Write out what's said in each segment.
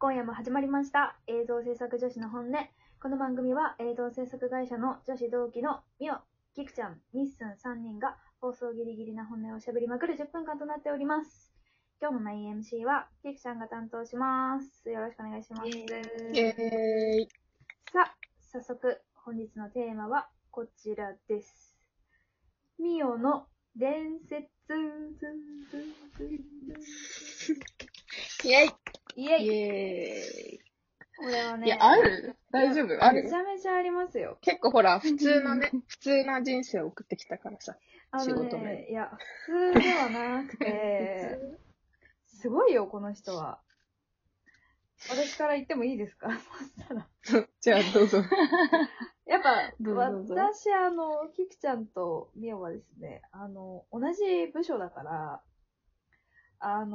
今夜も始まりました映像制作女子の本音。この番組は映像制作会社の女子同期のみお、きくちゃん、みっすん3人が放送ギリギリな本音をしゃべりまくる10分間となっております。今日のメイン MC はきくちゃんが担当します。よろしくお願いします。さあ、早速本日のテーマはこちらです。みおの伝説。イエイイエイイエイ。これはね、いや、ある？大丈夫？ある？めちゃめちゃありますよ。結構ほら、普通のね、普通な人生を送ってきたからさ、仕事で。いや、普通ではなくて、すごいよ、この人は。私から言ってもいいですか？そしたら。じゃあ、どうぞ。やっぱ、私、きくちゃんとみおはですね、同じ部署だから、1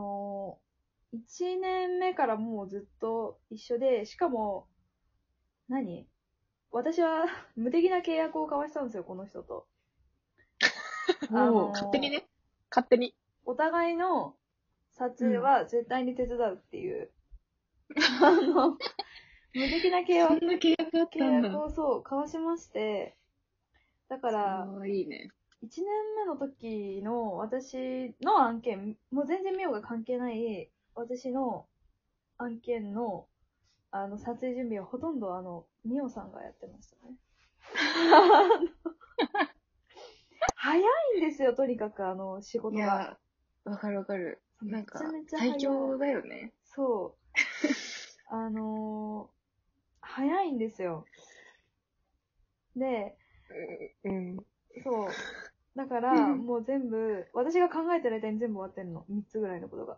年目からもうずっと一緒で、しかも、私は無敵な契約を交わしたんですよ、この人と。勝手にね。勝手に。お互いの撮影は絶対に手伝うっていう。無敵な契約を交わしまして、だから、いいね、1年目の時の私の案件、もう全然みおが関係ない私の案件の、撮影準備はほとんどみおさんがやってましたね。早いんですよ、とにかく仕事が。いや、わかるわかる。なんか、最強だよね。そう。早いんですよ。で、そう。だから、もう全部、私が考えてる間に全部終わってんの。3つぐらいのことが。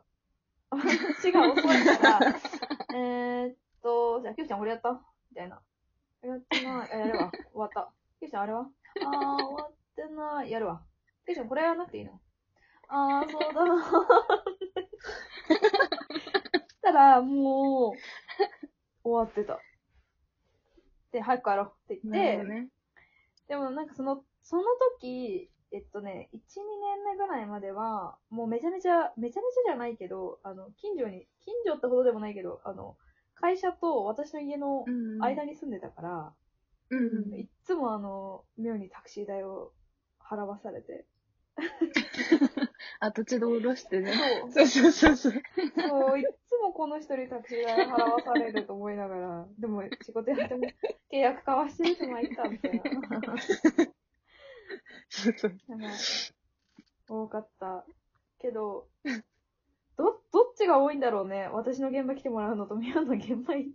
私が遅いから、じゃあ、きゅうちゃんこれやったみたいな。やってない。やるわ。終わった。きゅうちゃんあれは終わってない。やるわ。きゅうちゃんこれやらなくていいの？そうだな。したら、もう、終わってた。で、早く帰ろうって言って、ね、でもなんかその時、1、2年目ぐらいまでは、もうめちゃめちゃじゃないけど、近所ってほどでもないけど、会社と私の家の間に住んでたから、いつも妙にタクシー代を払わされて。土地で下ろしてね。そう。そう、いつもこの人にタクシー代払わされると思いながら、でも仕事やっても契約交わしてる人もいたみたいな。多かったけど、どっちが多いんだろうね。私の現場来てもらうのとみおの現場行っ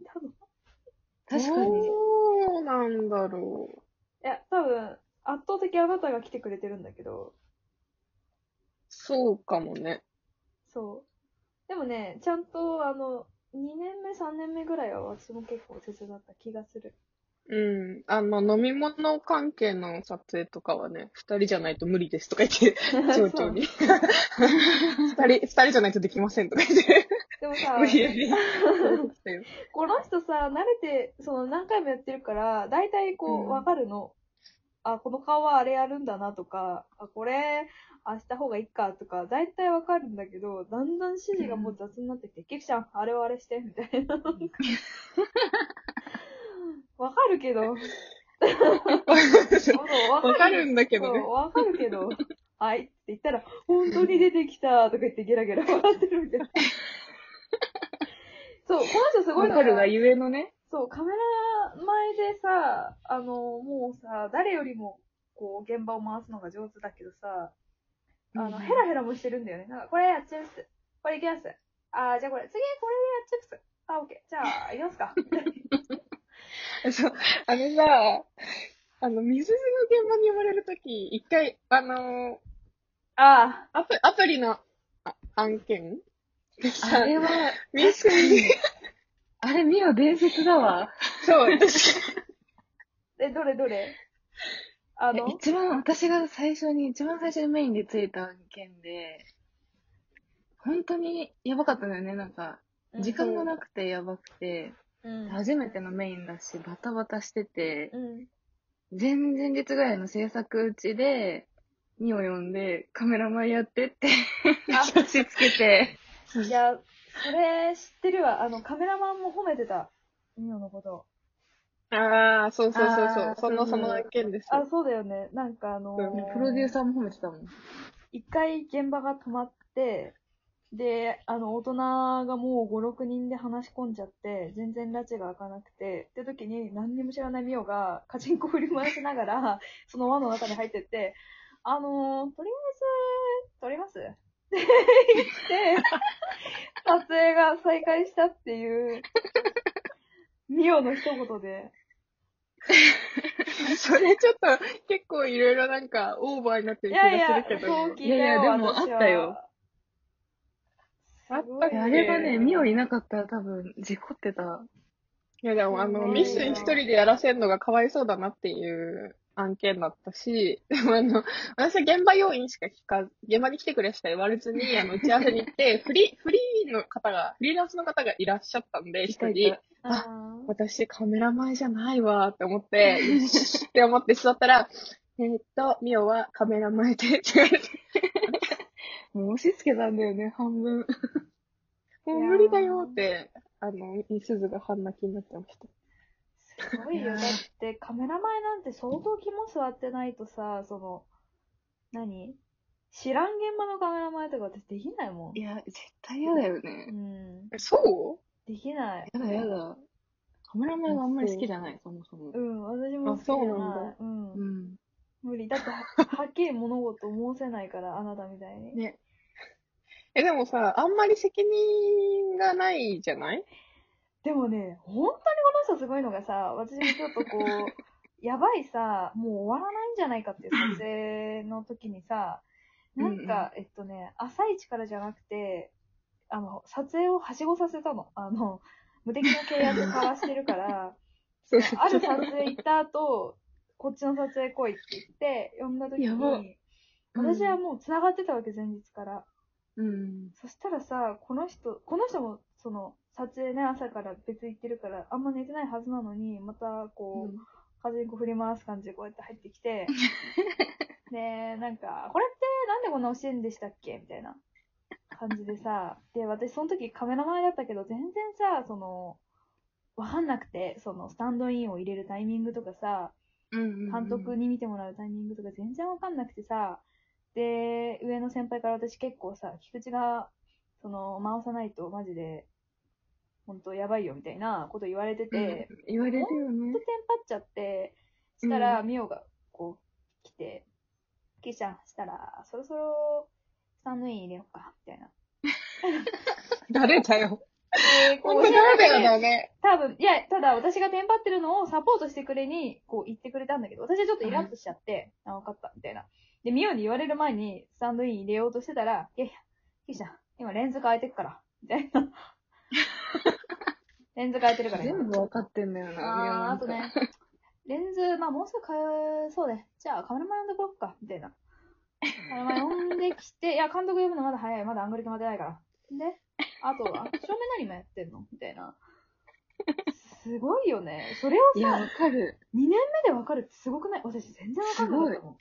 たの。確かに。そうなんだろう。いや、多分圧倒的あなたが来てくれてるんだけど。そうかもね。そう。でもね、ちゃんと2年目3年目ぐらいは私も結構手伝った気がする。うん。飲み物関係の撮影とかはね、2人じゃないと無理ですとか言って、町長に。2人じゃないとできませんとか言って。でもさ、無理やり。この人さ、慣れて、何回もやってるから、だいたいわかるの。あ、この顔はあれやるんだなとか、あ、これ、した方がいいかとか、だいたいわかるんだけど、だんだん指示がもう雑になってきて、キクちゃん、あれはあれして、みたいな。わかるけど。わかるんだけどね。わかるけど。はい。って言ったら、本当に出てきたとか言ってゲラゲラ笑ってるみたいな。そう、この人すごいから。わかるがゆえのね。そう、カメラ前でさ、もうさ、誰よりも、現場を回すのが上手だけどさ、ヘラヘラもしてるんだよね。なんか、これやっちゃいます。これいきます。じゃあこれ、次、これでやっちゃいます。オッケー。じゃあ、いきますか。そう、水の現場に呼ばれるとき、一回、アプリの案件あれは、確かに。あれ、みお伝説だわ。そう、私。どれ一番最初にメインでついた案件で、本当にやばかったんだよね、なんか。時間がなくてやばくて、初めてのメインだし、バタバタしてて、前々日ぐらいの制作うちで、みお呼んで、カメラマンやってって、写真つけて。いや、それ知ってるわ。カメラマンも褒めてた。ミオのこと。ああ、そうそうそうそう。その案件です。あ、そうだよね。なんかプロデューサーも褒めてたもん。一回現場が止まって、で、大人がもう5、6人で話し込んじゃって、全然拉致が開かなくて、って時に何にも知らないミオがカチンコ振り回しながら、その輪の中に入ってって、とりますって言って、撮影が再開したっていう、ミオの一言で。それちょっと結構いろいろなんかオーバーになってる気がするけど。いや、でもあったよ。あれがね、ミオいなかったら多分事故ってた。いやでもミッション一人でやらせるのがかわいそうだなっていう案件だったし、でも私は現場に来てくれしか言われずに、打ち合わせに行って、フリーランスの方がいらっしゃったんで、一人。私カメラ前じゃないわって思って、って思って座ったら、ミオはカメラ前でって言われて。もう押し付けたんだよね、半分。もう無理だよって、すずが半泣きになってました。すごいよ。だって、カメラ前なんて相当気も座ってないとさ、知らん現場のカメラ前とか私できないもん。いや、絶対嫌だよね。うん。そうできない。やだ。カメラ前があんまり好きじゃない、そもそも。うん、私も好きじゃない。あ、そうなんだ。うん。無理。だってはっきり物事を申せないから、あなたみたいに。ね。でもさ、あんまり責任がないじゃない？でもね、本当にこの人すごいのがさ、私もちょっとやばいさ、もう終わらないんじゃないかっていう撮影の時にさ、なんか、朝一からじゃなくて、撮影をはしごさせたの。無敵の契約を交わしてるから、ある撮影行った後、こっちの撮影来いって言って、呼んだ時に、私はもう繋がってたわけ、前日から。うん。そしたらさ、この人も、撮影ね、朝から別行ってるから、あんま寝てないはずなのに、また、風に振り回す感じでこうやって入ってきて、で、なんか、これってなんでこんな教えんでしたっけみたいな感じでさ、で、私その時カメラ前だったけど、全然さ、わかんなくて、スタンドインを入れるタイミングとかさ、監督に見てもらうタイミングとか全然わかんなくてさ、で、上の先輩から私結構さ、菊池が、回さないとマジで、本当やばいよみたいなこと言われてて、言われるよね。ほんとテンパっちゃって、したら、ミオが来て、キーちゃんしたら、そろそろ、スタンドイン入れようか、みたいな。誰だよ。本当誰だよだね。多分、いや、ただ私がテンパってるのをサポートしてくれに、言ってくれたんだけど、私はちょっとイラッとしちゃって、わかった、みたいな。で、ミオに言われる前に、スタンドイン入れようとしてたら、いやいや、キーちゃん、今レンズ変えてっから、みたいな。レンズ変えてるからね。全部わかってんだよな。あとね、レンズ、まあもうすぐ変えそうで、じゃあカメラマン呼んでこよっか、みたいな。カメラマン呼んできて、いや、監督呼ぶのまだ早い、まだアングル決まってないから。で、あとは、照明何今やってんのみたいな。すごいよね。それをさ、いや、わかる。2年目でわかるってすごくない？私全然わかんなかったもん。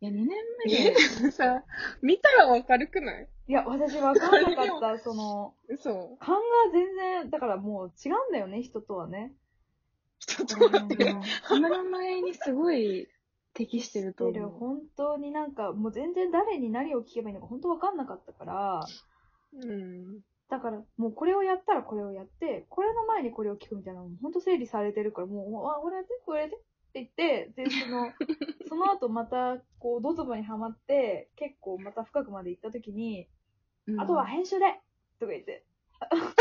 いや、2年目で。でもさ、見たらわかるくない？いや、私わかんなかった、勘が全然、だからもう違うんだよね、人とはね。人とはって。カメラ前にすごい適してると思う。本当になんか、もう全然誰に何を聞けばいいのか本当わかんなかったから、うん。だから、もうこれをやったらこれをやって、これの前にこれを聞くみたいなのも本当整理されてるから、もう、あ、これやって、これやって。って言って、で、その後また、ドツボにはまって、結構また深くまで行った時に、あとは編集でとか言って、あとは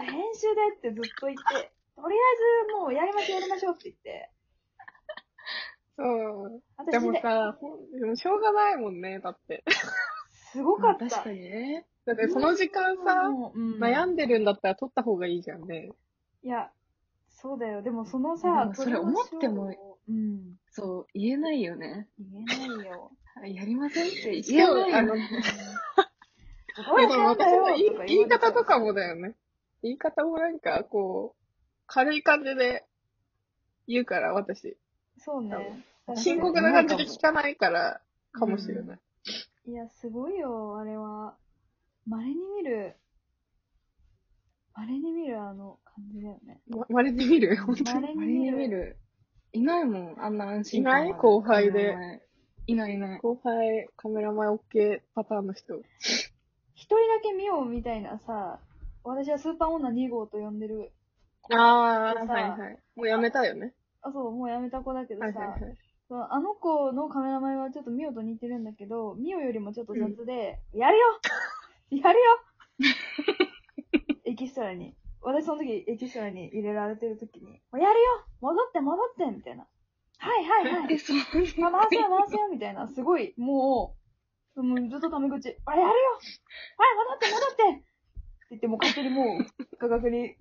編集でってずっと言って、とりあえずもうやりましょうって言って。そう。でもさ、でもしょうがないもんね、だって。すごかった。確かにね。だってその時間さ、悩んでるんだったら撮った方がいいじゃんね。いや。そうだよ。でもそのさ、それ思っても、そう、言えないよね。言えないよ。やりませんって言えないよ。私の言い方とかもだよね。言い方もなんか、軽い感じで言うから、私。そうね。深刻な感じで聞かないから、かもしれない。いや、すごいよ、あれは。稀に見るよね。割れてみる本当に。割れてみる。いないもん、あんな安心感。いない後輩で。いないいない。後輩、カメラ前 OK パターンの人。一人だけ見ようみたいなさ、私はスーパー女2号と呼んでる。ああ、はいはい。もうやめたよね。あ、そう、もうやめた子だけどさ、はいはいはい、あの子のカメラ前はちょっとミオと似てるんだけど、ミオよりもちょっと雑で、うん、やるよやるよエキストラに。私その時エキストラに入れられてる時に、もうやるよ戻ってみたいな。はいはいはい。回すよみたいな。すごい、もうずっとタメ口。あ、やるよはい、戻ってって言って、もう勝手にもう、画角に、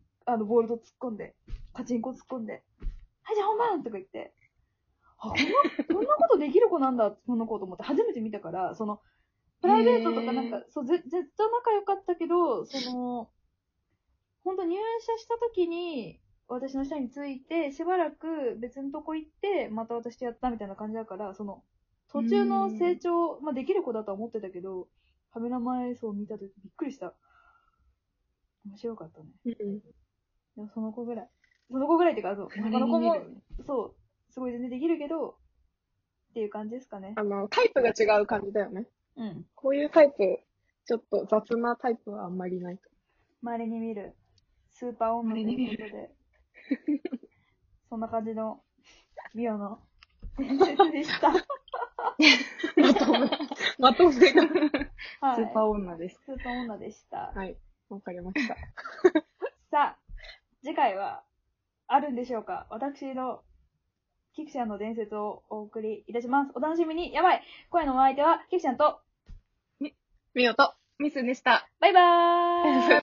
ボールと突っ込んで、パチンコ突っ込んで、はい、じゃあ本番とか言って、あ、こんなことできる子なんだ、この子と思って初めて見たから、その、プライベートとかなんか、そう、絶対仲良かったけど、その、ほんと入社した時に、私の下について、しばらく別のとこ行って、また私とやったみたいな感じだから、その、途中の成長、まあ、できる子だとは思ってたけど、カメラ前そう見た時びっくりした。面白かったね。うん。でもその子ぐらいっていうか、そう、他の子も、そう、すごい全然できるけど、っていう感じですかね。タイプが違う感じだよね。うん。こういうタイプ、ちょっと雑なタイプはあんまりないと。周りに見る。スーパー女ということで。そんな感じの、ミオの伝説でした。まとめが、はい。スーパー女です。スーパー女でした。はい。わかりました。さあ、次回はあるんでしょうか。私のキクちゃんの伝説をお送りいたします。お楽しみに。やばい。声のお相手はキクちゃんとミオとミスでした。バイバーイ。